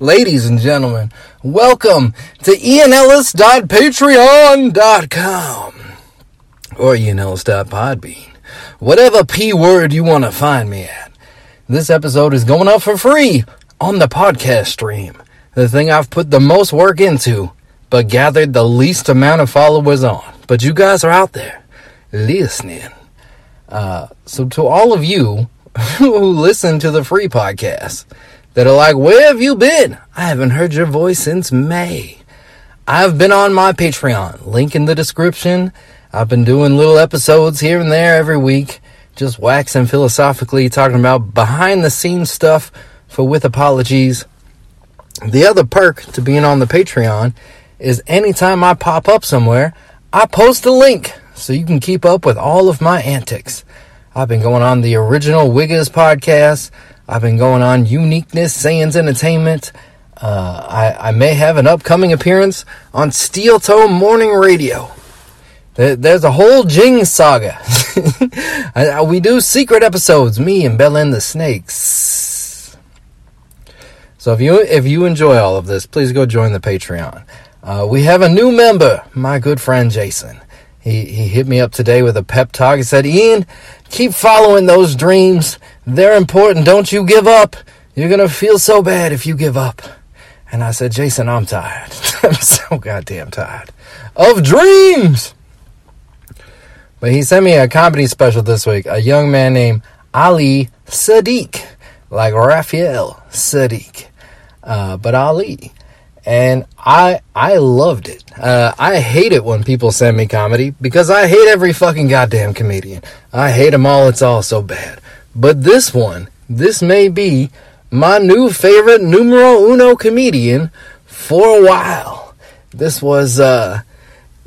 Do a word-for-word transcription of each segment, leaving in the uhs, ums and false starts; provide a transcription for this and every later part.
Ladies and gentlemen, welcome to ian ellis dot patreon dot com or ian ellis dot podbean. Whatever P word you want to find me at. This episode is going up for free on the podcast stream. The thing I've put the most work into, but gathered the least amount of followers on. But you guys are out there listening. Uh, so to all of you who listen to the free podcast that are like, where have you been? I haven't heard your voice since May. I've been on my Patreon. Link in the description. I've been doing little episodes here and there every week. Just waxing philosophically, talking about behind-the-scenes stuff for With Apologies. The other perk to being on the Patreon is anytime I pop up somewhere, I post a link so you can keep up with all of my antics. I've been going on the original Wiggers podcast. I've been going on Uniqueness, Saiyans Entertainment. Uh, I, I may have an upcoming appearance on Steel Toe Morning Radio. There's a whole Jing saga. We do secret episodes, me and Bellen the Snakes. So if you if you enjoy all of this, please go join the Patreon. Uh, we have a new member, my good friend Jason. He he hit me up today with a pep talk. He said, Ian, keep following those dreams. They're important. Don't you give up. You're going to feel so bad if you give up. And I said, Jason, I'm tired. I'm so goddamn tired of dreams. But he sent me a comedy special this week. A young man named Ali Sadiq. Like Raphael Sadiq. Uh, but Ali. And I I loved it. Uh, I hate it when people send me comedy. Because I hate every fucking goddamn comedian. I hate them all. It's all so bad. But this one. This may be my new favorite numero uno comedian for a while. This was... Uh,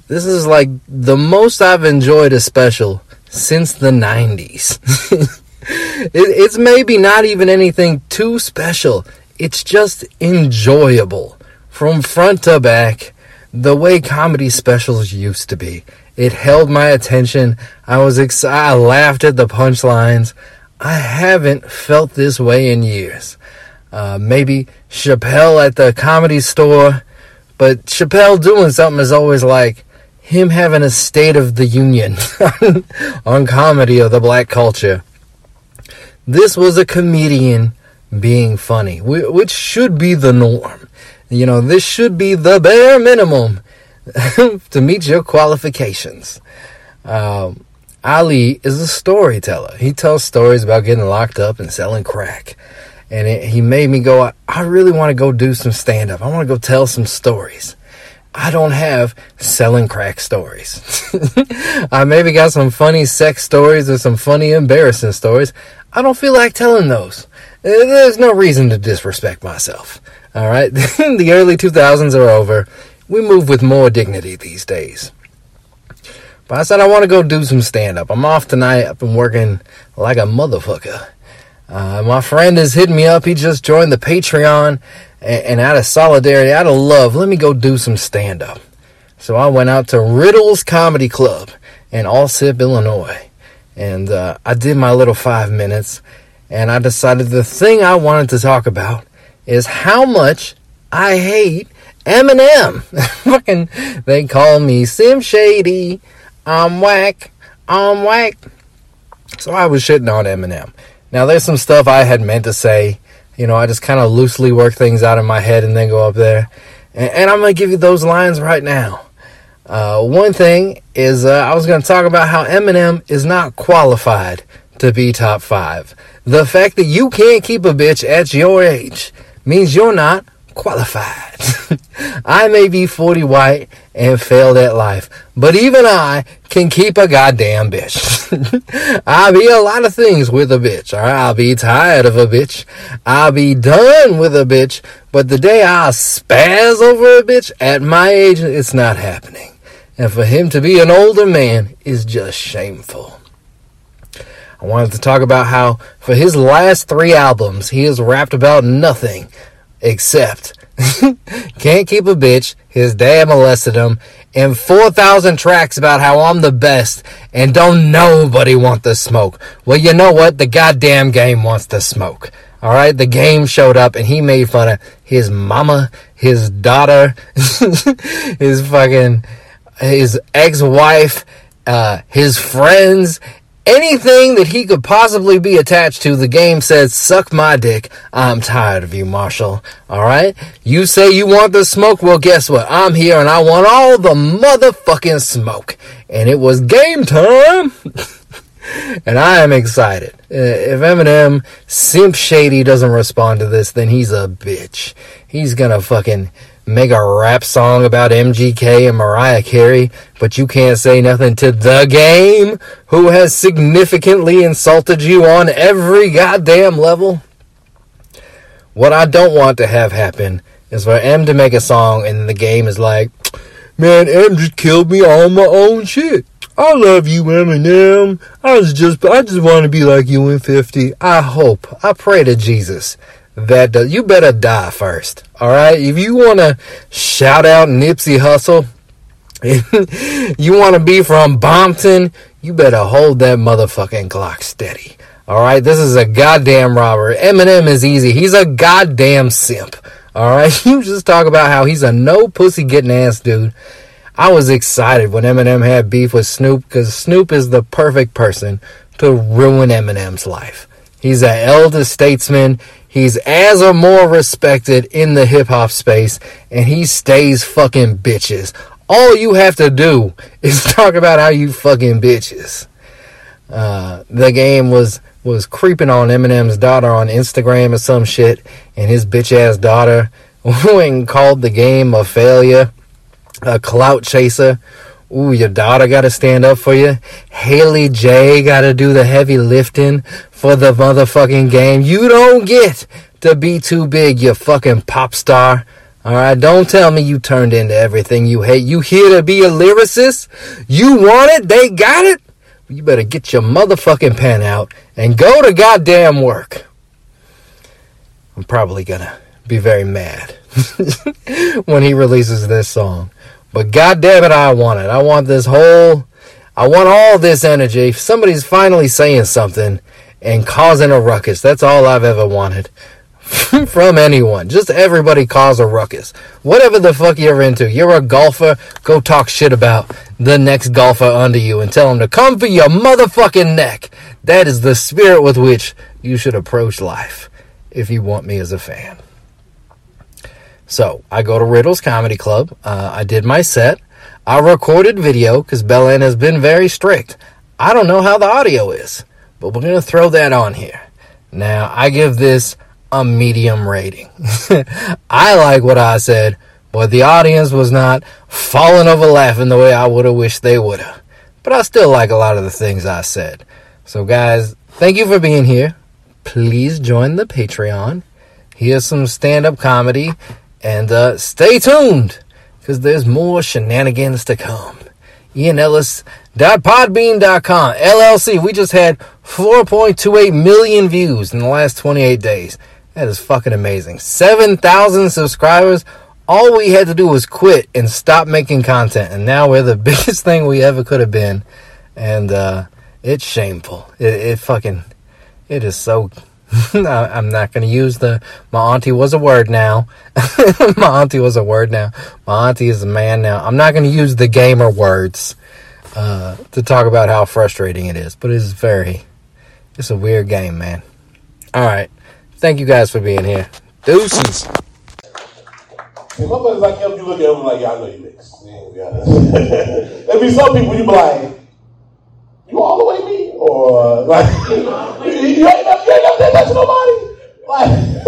This is like the most I've enjoyed a special since the nineties. it, it's maybe not even anything too special. It's just enjoyable. From front to back, the way comedy specials used to be. It held my attention. I was excited. I laughed at the punchlines. I haven't felt this way in years. Uh, maybe Chappelle at the Comedy Store. But Chappelle doing something is always like... him having a state of the union on comedy or the black culture. This was a comedian being funny, which should be the norm. You know, this should be the bare minimum to meet your qualifications. Um, Ali is a storyteller. He tells stories about getting locked up and selling crack. And it, he made me go, I, I really want to go do some stand-up. I want to go tell some stories. I don't have selling crack stories. I maybe got some funny sex stories or some funny embarrassing stories. I don't feel like telling those. There's no reason to disrespect myself. All right? The early two thousands are over. We move with more dignity these days. But I said I want to go do some stand-up. I'm off tonight. I've been working like a motherfucker. Uh, my friend is hitting me up. He just joined the Patreon. And out of solidarity, out of love, let me go do some stand-up. So I went out to Riddles Comedy Club in All Sip, Illinois. And uh, I did my little five minutes. And I decided the thing I wanted to talk about is how much I hate Eminem. Fucking, they call me Sim Shady. I'm whack. I'm whack. So I was shitting on Eminem. Now, there's some stuff I had meant to say. You know, I just kind of loosely work things out in my head and then go up there. And, and I'm going to give you those lines right now. Uh, one thing is uh, I was going to talk about how Eminem is not qualified to be top five. The fact that you can't keep a bitch at your age means you're not qualified. I may be forty white and failed at life, but even I can keep a goddamn bitch. I'll be a lot of things with a bitch. Or I'll be tired of a bitch. I'll be done with a bitch. But the day I spaz over a bitch at my age, it's not happening. And for him to be an older man is just shameful. I wanted to talk about how for his last three albums, he has rapped about nothing except... can't keep a bitch, his dad molested him, and four thousand tracks about how I'm the best and don't nobody want the smoke. Well, you know what? The goddamn game wants the smoke. All right, The Game showed up and he made fun of his mama, his daughter, his fucking, his ex-wife, uh, his friends, anything that he could possibly be attached to. The Game said, suck my dick. I'm tired of you, Marshall. All right? You say you want the smoke. Well, guess what? I'm here and I want all the motherfucking smoke. And it was game time. And I am excited. If Eminem Simp Shady doesn't respond to this, then he's a bitch. He's gonna fucking make a rap song about M G K and Mariah Carey, but you can't say nothing to The Game, who has significantly insulted you on every goddamn level. What I don't want to have happen is for M to make a song and The Game is like, man, M just killed me on my own shit. I love you, Eminem. I was just, I just want to be like you in fifty. I hope, I pray to Jesus that does, you better die first, all right? If you want to shout out Nipsey Hussle, you want to be from Bompton, you better hold that motherfucking Glock steady, all right? This is a goddamn robber. Eminem is easy. He's a goddamn simp, all right? You just talk about how he's a no-pussy-getting-ass dude. I was excited when Eminem had beef with Snoop because Snoop is the perfect person to ruin Eminem's life. He's an elder statesman. He's as or more respected in the hip-hop space, and he stays fucking bitches. All you have to do is talk about how you fucking bitches. Uh, the game was, was creeping on Eminem's daughter on Instagram or some shit, and his bitch-ass daughter went and called The Game a failure, a clout chaser. Ooh, your daughter got to stand up for you. Haley J got to do the heavy lifting for the motherfucking game. You don't get to be too big, you fucking pop star. All right, don't tell me you turned into everything you hate. You here to be a lyricist? You want it? They got it? You better get your motherfucking pen out and go to goddamn work. I'm probably going to be very mad when he releases this song. But goddamn it, I want it. I want this whole, I want all this energy. Somebody's finally saying something and causing a ruckus. That's all I've ever wanted from anyone. Just everybody cause a ruckus. Whatever the fuck you're into. You're a golfer. Go talk shit about the next golfer under you and tell him to come for your motherfucking neck. That is the spirit with which you should approach life if you want me as a fan. So, I go to Riddles Comedy Club. Uh, I did my set. I recorded video because Bellen has been very strict. I don't know how the audio is, but we're going to throw that on here. Now, I give this a medium rating. I like what I said, but the audience was not falling over laughing the way I would have wished they would have. But I still like a lot of the things I said. So, guys, thank you for being here. Please join the Patreon. Here's some stand-up comedy. And uh, stay tuned, because there's more shenanigans to come. ian ellis dot podbean dot com. L L C, we just had four point two eight million views in the last twenty-eight days. That is fucking amazing. seven thousand subscribers. All we had to do was quit and stop making content. And now we're the biggest thing we ever could have been. And uh, it's shameful. It, it fucking, it is so... I'm not going to use the, my auntie was a word now. my auntie was a word now. My auntie is a man now. I'm not going to use the gamer words uh, to talk about how frustrating it is. But it's very, it's a weird game, man. All right. Thank you guys for being here. Deuces. If motherfuckers like him, you look at him like, yeah, I know you mixed. There be some people you be like, you all the way me? Or like, you ain't up, you ain't up there touching nobody. Like,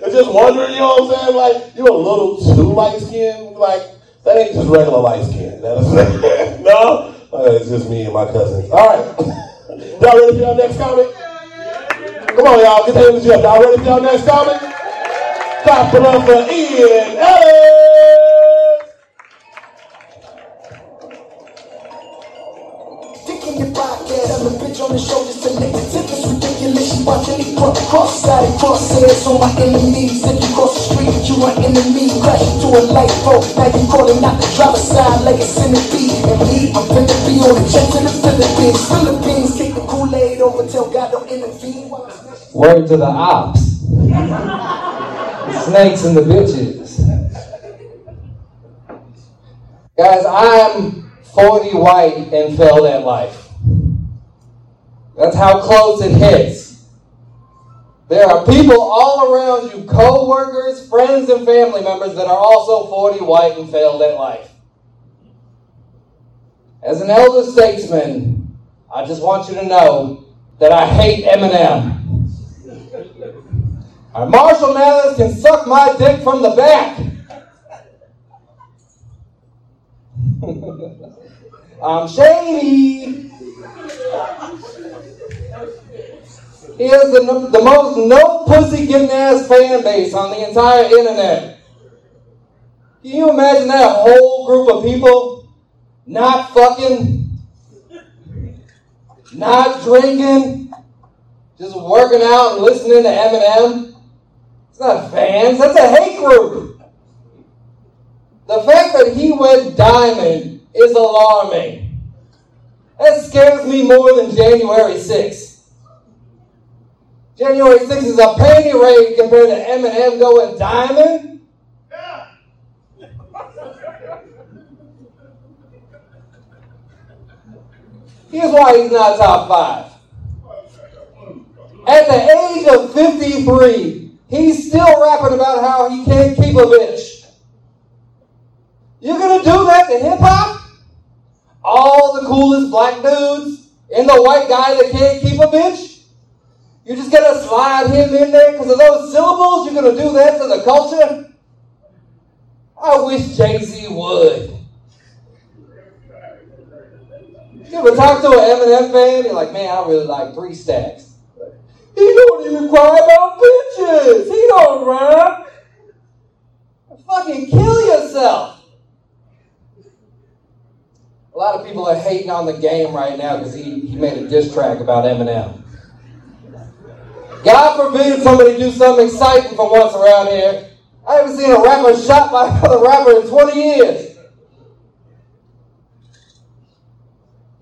they're just wondering, you know what I'm saying? Like, you a little too light skinned. Like, that ain't just regular light skin. No? Uh, it's just me and my cousins. All right. Y'all ready for your next comic? Come on, y'all. Get the energy up. Y'all ready for your next comic? Clap it up for Ian Ellis. Podcast, I'm a bitch on the shoulders to make the tip is ridiculous. You watch any cross cross-sided crosshairs on my enemies. If you cross the street, you are enemy. Crash into a lifeboat. Now you calling out the driver's side like a centipede. And me, I'm finna be on the jet to the Philippines. Philippines, take the Kool-Aid over till God don't intervene. Word to the ops. Snakes and the bitches. Guys, I'm forty white and failed at life. That's how close it hits. There are people all around you, co-workers, friends, and family members that are also forty white and failed at life. As an elder statesman, I just want you to know that I hate Eminem. Our Marshall Mathers can suck my dick from the back. I'm shady. He has the, the most no-pussy-getting-ass fan base on the entire internet. Can you imagine that whole group of people not fucking, not drinking, just working out and listening to Eminem? It's not fans, that's a hate group. The fact that he went diamond is alarming. That scares me more than January sixth. January sixth is a panty raid compared to Eminem going diamond. Yeah. Here's why he's not top five. At the age of fifty-three, he's still rapping about how he can't keep a bitch. You're going to do that to hip-hop? All the coolest black dudes and the white guy that can't keep a bitch? You're just going to slide him in there because of those syllables? You're going to do that to the culture? I wish Jay-Z would. You ever talk to an Eminem fan? You're like, man, I really like Three Stacks. He don't even cry about bitches. He don't rap. Fucking kill yourself. A lot of people are hating on The Game right now because he, he made a diss track about Eminem. God forbid somebody do something exciting for once around here. I haven't seen a rapper shot by another rapper in twenty years.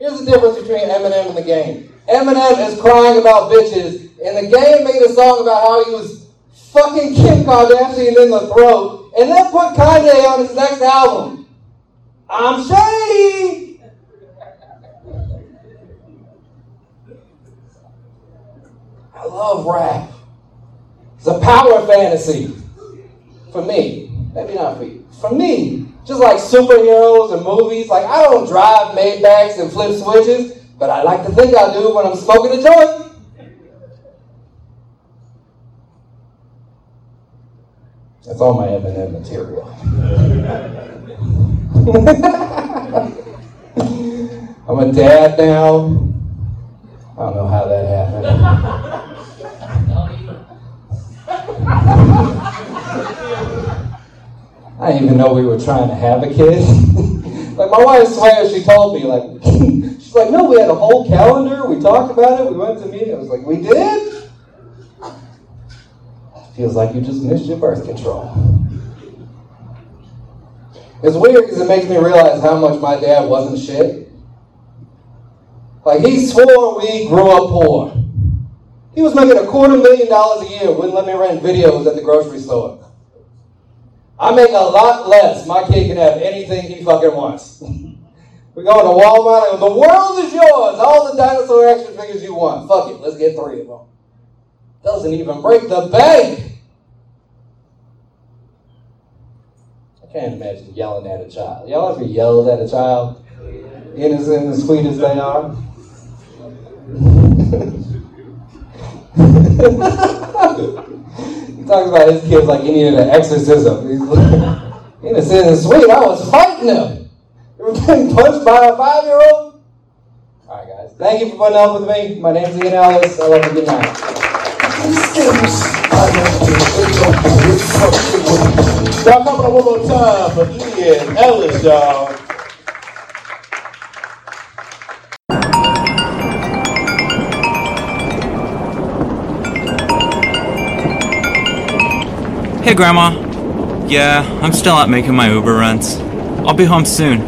Here's the difference between Eminem and The Game. Eminem is crying about bitches, and The Game made a song about how he was fucking Kim Kardashian in the throat, and then put Kanye on his next album. I'm shady! I love rap. It's a power fantasy. For me. Maybe not for you. For me. Just like superheroes and movies. Like, I don't drive Maybachs and flip switches, but I like to think I do when I'm smoking a joint. That's all my Eminem material. I'm a dad now. I don't know how that happened. I didn't even know we were trying to have a kid. Like, my wife swears she told me, like, she's like, no, we had a whole calendar. We talked about it. We went to meet. I was like, we did? Feels like you just missed your birth control. It's weird because it makes me realize how much my dad wasn't shit. Like, he swore we grew up poor. He was making a quarter million dollars a year, wouldn't let me rent videos at the grocery store. I make a lot less. My kid can have anything he fucking wants. We go to Walmart and go, the world is yours. All the dinosaur action figures you want. Fuck it, let's get three of them. Doesn't even break the bank. I can't imagine yelling at a child. Y'all ever yelled at a child? Innocent and sweet as they are. He talks about his kids like he needed an exorcism. He's like, innocent and sweet, I was fighting him. You were getting punched by a five-year-old? Alright guys, thank you for putting up with me. My name's Ian Ellis. I love you. Good night. Y'all coming up one more time for Ian Ellis, y'all. Hey, Grandma. Yeah, I'm still out making my Uber runs. I'll be home soon.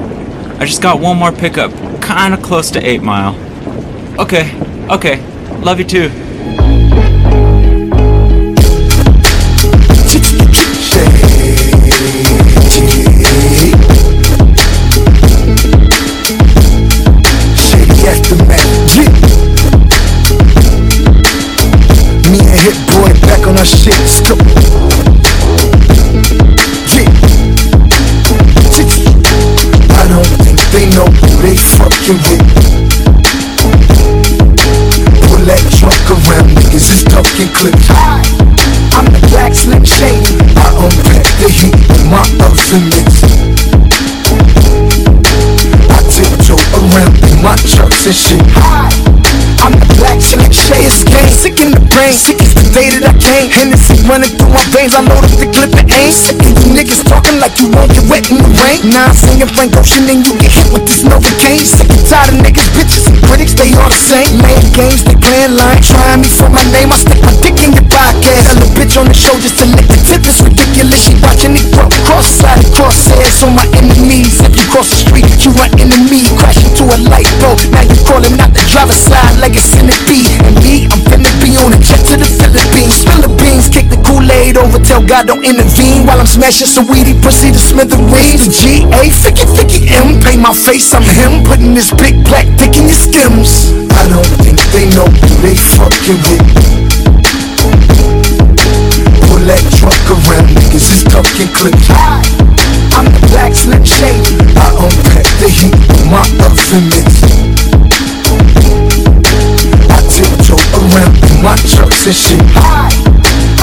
I just got one more pickup, kinda close to Eight Mile. Okay, okay. Love you too. fucking clips. I'm the black slim shady. I own pet the heat with my ultimates. I tiptoe around in my trucks and shit. I'm the black slim shady. Sick in the brain, sick is the day that I came. Hennessy running through my veins, I load up the clip and aim. Sick of you niggas talking like you won't get wet in the rain. Now I'm singing Frank Ocean and you get hit with this Novocaine. Sick and tired of niggas, bitches and critics, they all the same. Main games, they playing line, trying me for my name. I stick my dick in your podcast, tell a bitch on the show just to lick the tip. It's ridiculous, she watching me grow. Cross-sided crosshairs on my enemies. If you cross the street, you my enemy. Crash into a light bulb, now you calling out the driver's side like it's in the beat. And me, I'm finna be on a jet to the Philippines. Spill the beans, kick the Kool-Aid over, tell God don't intervene. While I'm smashing some weedy pussy to smithereens. G A, Ficky Ficky M, paint my face, I'm him. Putting this big black dick in your skims. I don't think they know who they fucking with. Pull that truck around, niggas is tucking clips. I'm the black slim shady. I unpack the heat with my ultimates. Around in my trucks and shit. Hi,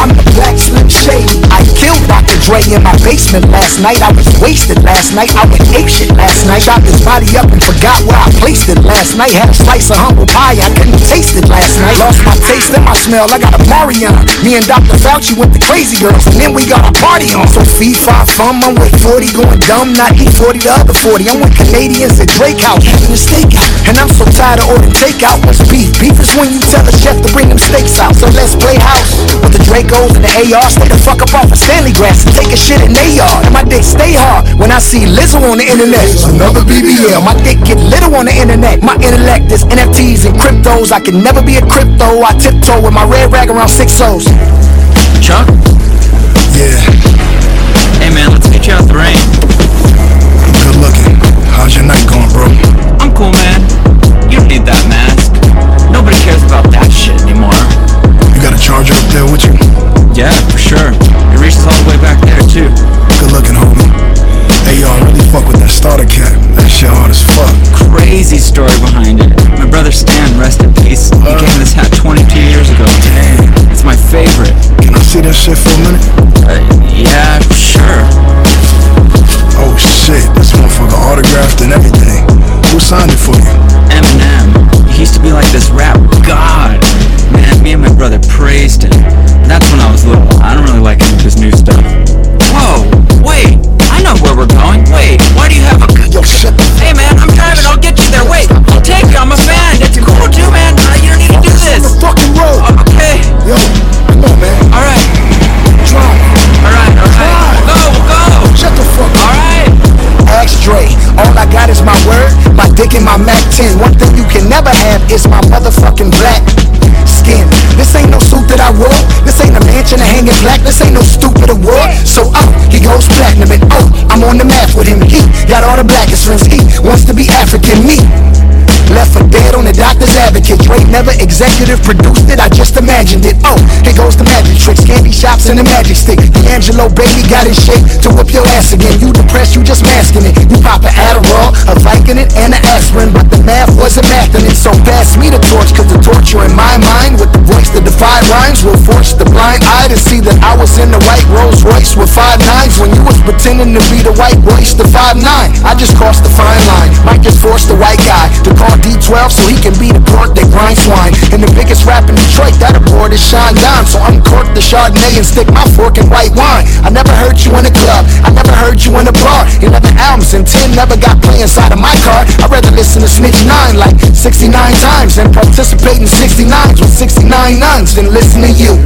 I'm the black slim shady. I killed Doctor Dre in my basement last night. I was wasted last night. I went ape shit last night. Got this body up and forgot where I placed it last night. Had a slice of humble pie, I couldn't taste it last night. Lost my taste and my smell, I got a Mariana. Me and Doctor Fauci went to crazy girls, and then we got a party on. So feed five fun, I'm with forty going dumb. Not eat forty to other forty. I'm with Canadians at Drake house having a steakout. And I'm so tired of ordering takeout. What's beef? Beef is when you tell a chef to bring them steaks out. So let's play house with the Dracos and the A Rs. Stay the fuck up off of Stanley grass and take a shit in their yard. And my dick stay hard when I see Lizzo on the internet. Another B B L, my dick get little on the internet. My intellect is N F Ts and cryptos. I can never be a crypto. I tiptoe with my red rag around six O's. Chuck? Yeah. Hey man, let's get you out the rain. Good looking. How's your night going, bro? I'm cool, man. You don't need that mask. Nobody cares about that shit anymore. You got a charger up there with you? Yeah, for sure. It reaches all the way back there, too. Good looking, homie. Hey, y'all, really fuck with that starter cat. That shit hard as fuck. Crazy story behind it. My brother Stan, rest in peace. He uh, gave me this hat twenty-two years ago. Damn. It's my favorite. Can I see that shit for a minute? Uh, yeah, sure. Oh, shit. This motherfucker autographed and everything. Who signed it for you? Eminem. He used to be like this rap god. Man, me and my brother praised him. That's when I was little. I don't really like any of his new stuff. Whoa, wait, I know where we're going. Wait, why do you have a... Yo, shut up. Hey man, I'm driving, I'll get you there. Wait, I'll take you, I'm a fan. It's cool too, man. Uh, you don't need to do this. It's on the fucking road. Okay. Yo, come on, man. Alright. Drive. Alright, alright. We'll go, we'll go. Shut the fuck up. Alright. Ask Dre, all I got is my word, my dick and my Mac ten. One thing you can never have is my motherfucking black skin. This ain't no suit that I wore, this ain't a mansion to hang in black, this ain't no stupid award. So oh, he goes platinum and oh, I'm on the map with him. He got all the blackest friends, he wants to be African, me. Left for dead on the doctor's advocate. Dre never executive produced it, I just imagined it. Oh, here goes the magic tricks, candy shops and the magic stick. D'Angelo Bailey got his shit to whip your ass again. You depressed, you just masking it. You pop an Adderall, a Vicodin and an aspirin, but the math wasn't mathin' it. So pass me the torch, cause the torture in my mind with the voice that defied rhymes will force the blind eye to see that I was in the white Rolls Royce with five nines when you was pretending to be the white Royce, the five nine. I just crossed the fine line. Mike just forced the white guy to call D twelve so he can be the pork that grind swine. And the biggest rap in Detroit, that aboard is Sean Dime. So uncork the Chardonnay and stick my fork in white wine. I never heard you in a club, I never heard you in a bar. Eleven albums and ten never got play inside of my car. I'd rather listen to Snitch nine like sixty-nine times and participate in sixty-nines with sixty-nine nuns than listen to you.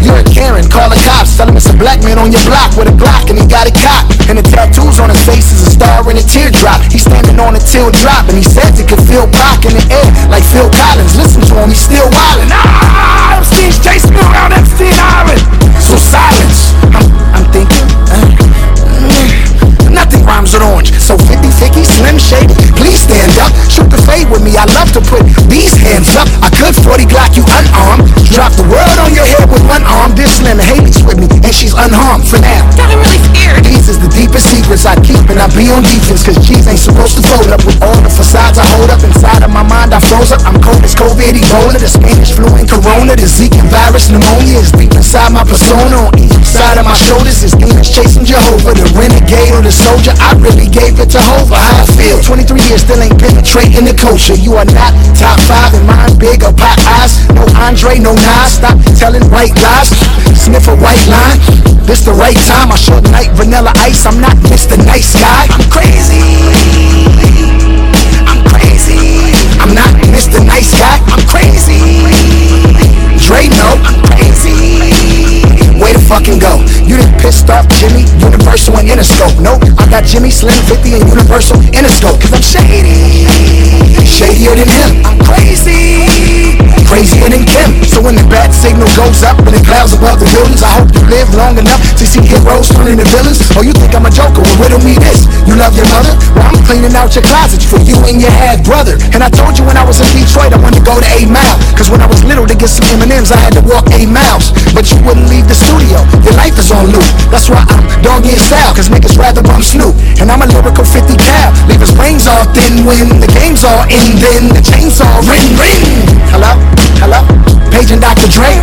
You're a Karen, call the cops, tell him it's a black man on your block with a Glock and he got a cop. And the tattoos on his face is a star and a teardrop. He's standing on a till drop and he says he could feel rock in the air like Phil Collins. Listen to him, he's still wildin'. Ah, Epstein's chasing me around Epstein Island. So silence, I'm, I'm thinking, uh, nothing rhymes with orange. So fifty, fifty, slim, shady, please stand up. Shoot the fade with me, I love to put these hands up. I could forty Glock you unarmed. Drop the world on your head with one arm. This slim Haley's with me and she's unharmed for now. Got him really scared. These is the deepest secrets I keep and I be on defense. Cause G's ain't supposed to fold up with all the facades I hold up. Inside of my mind I froze up, I'm cold as It's COVID, Ebola, the Spanish flu and Corona, the Zika virus, pneumonia is deep inside my persona. On each side of my shoulders is demons chasing Jehovah, the renegade or the soldier. I really gave it to Hova. I feel twenty-three years still ain't penetrating the culture. You are not top five in mine, big or pop eyes. No Andre, no Nas. Stop telling white lies. Sniff a white line. This the right time. I short night vanilla ice. I'm not Mister Nice Guy. I'm crazy. I'm not Mister Nice Guy, I'm crazy. Dre, no, I'm crazy. Way to fucking go. You done pissed off Jimmy, Universal and Interscope. Nope, I got Jimmy, Slim, fifty and Universal, Interscope. Cause I'm shady, shadier than him. I'm crazy, crazier than Kim. So when the bad signal goes up and the clouds above the buildings, I hope you live long enough to see heroes turning to villains. Oh, you think I'm a joker, well riddle me this. You love your mother? Well, I'm cleaning out your closets for you and your half-brother. And I told you when I was in Detroit, I wanted to go to Eight Mile. Cause when I was little to get some M and M's, I had to walk eight miles. But you wouldn't leave the studio, your life is on loop. That's why I'm doggy and style, cause niggas rather bump Snoop. And I'm a lyrical fifty cal, leave his brains all thin when the game's all in. Then the chainsaw ring ring. Hello, hello, Paige and Doctor Dre.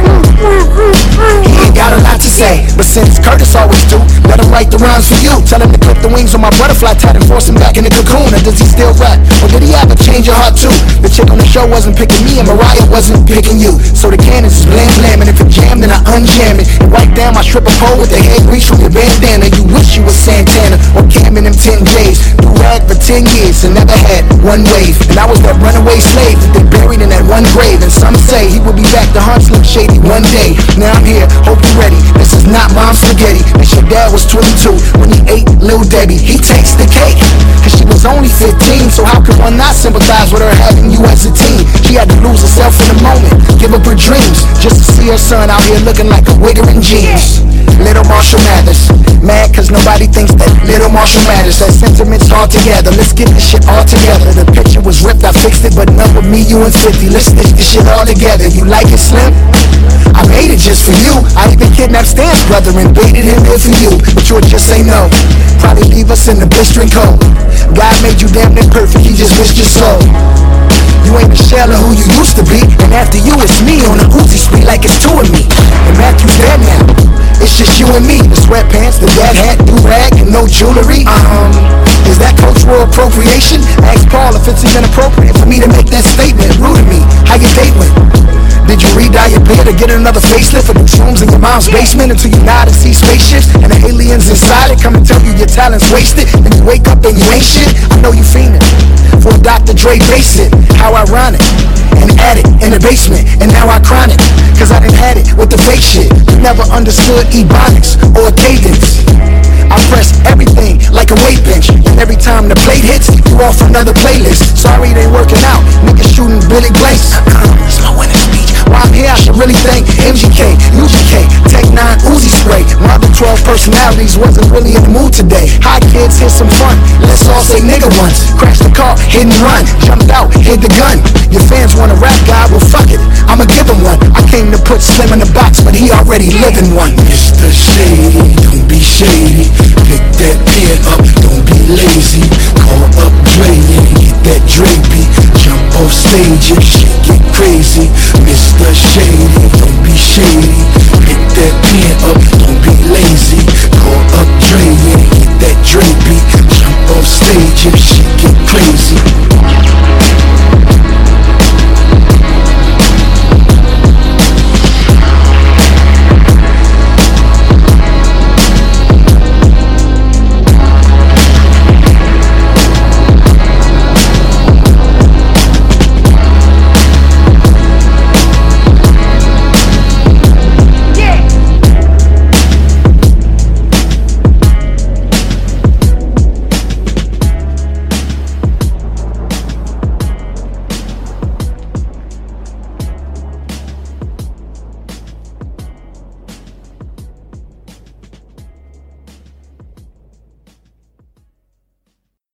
He ain't got a lot to say, but since Curtis always do, let him write the rhymes for you. Tell him to clip the wings on my butterfly tie and force him back in the cocoon. Or does he still rap? Or did he have a change of heart too? The chick on the show wasn't picking me and Mariah wasn't picking you. So the cannons is blam blam, and if it jammed then I unjam it. And right down my stripper pole with the head reach from your bandana. You wish you was Santana or Cam in them ten days. You rag for ten years and never had one wave. And I was that runaway slave that they buried in that one grave. And some say he will be back to haunt Slim Shady one day. Now I'm here, hope you ready. This is not mom's spaghetti. And your dad was twenty-two when he ate Lil Debbie. He takes the cake. Cause she was only fifteen, so how could one not sympathize with her having you as a teen? She had to lose herself in the moment, give up her dreams, just to see her son out here looking like a wigger in jeans. Little Marshall Mathers, mad cause nobody thinks that Little Marshall Mathers. That sentiment's all together, let's get this shit all together. The picture was ripped, I fixed it, but none with me, you and fifty. Let's stick this shit all together, you like it Slim? I made it just for you. I even kidnapped Stan's brother and baited him here for you. But you'll just say no. Probably leave us in the blistering cold. God made you damn near perfect, he just missed your soul. You ain't the shell of who you used to be. And after you it's me on the Uzi street like it's two of me. And Matthew's dead now, it's just you and me. The sweatpants, the dad hat, do-rag, and no jewelry. Um, is that cultural appropriation? Ask Paul if it's even appropriate for me to make that statement. Rude of me, how your date went? Did you re-dye your beard or get another facelift? Or do shrooms in your mom's basement until you nod and see spaceships? And the aliens inside it come and tell you your talent's wasted. Then you wake up and you ain't shit. I know you fiendin' for Doctor Dre basic. How ironic. An addict in the basement, and now I chronic. Cause I done had it with the fake shit. You never understood ebonics or cadence. I press everything like a weight bench, and every time the plate hits, you off another playlist. Sorry it ain't working out, niggas shooting Billy Blanks. It's my winning speech. While I'm here, I should really thank M G K, U G K, Tech nine, Uzi Spray. My other twelve personalities wasn't really in the mood today. Hi kids, here's some fun, let's all say nigga once. Crashed the car, hit and run, jumped out, hid the gun. Your fans want a rap guy, well fuck it, I'ma give him one. I came to put Slim in the box, but he already living one.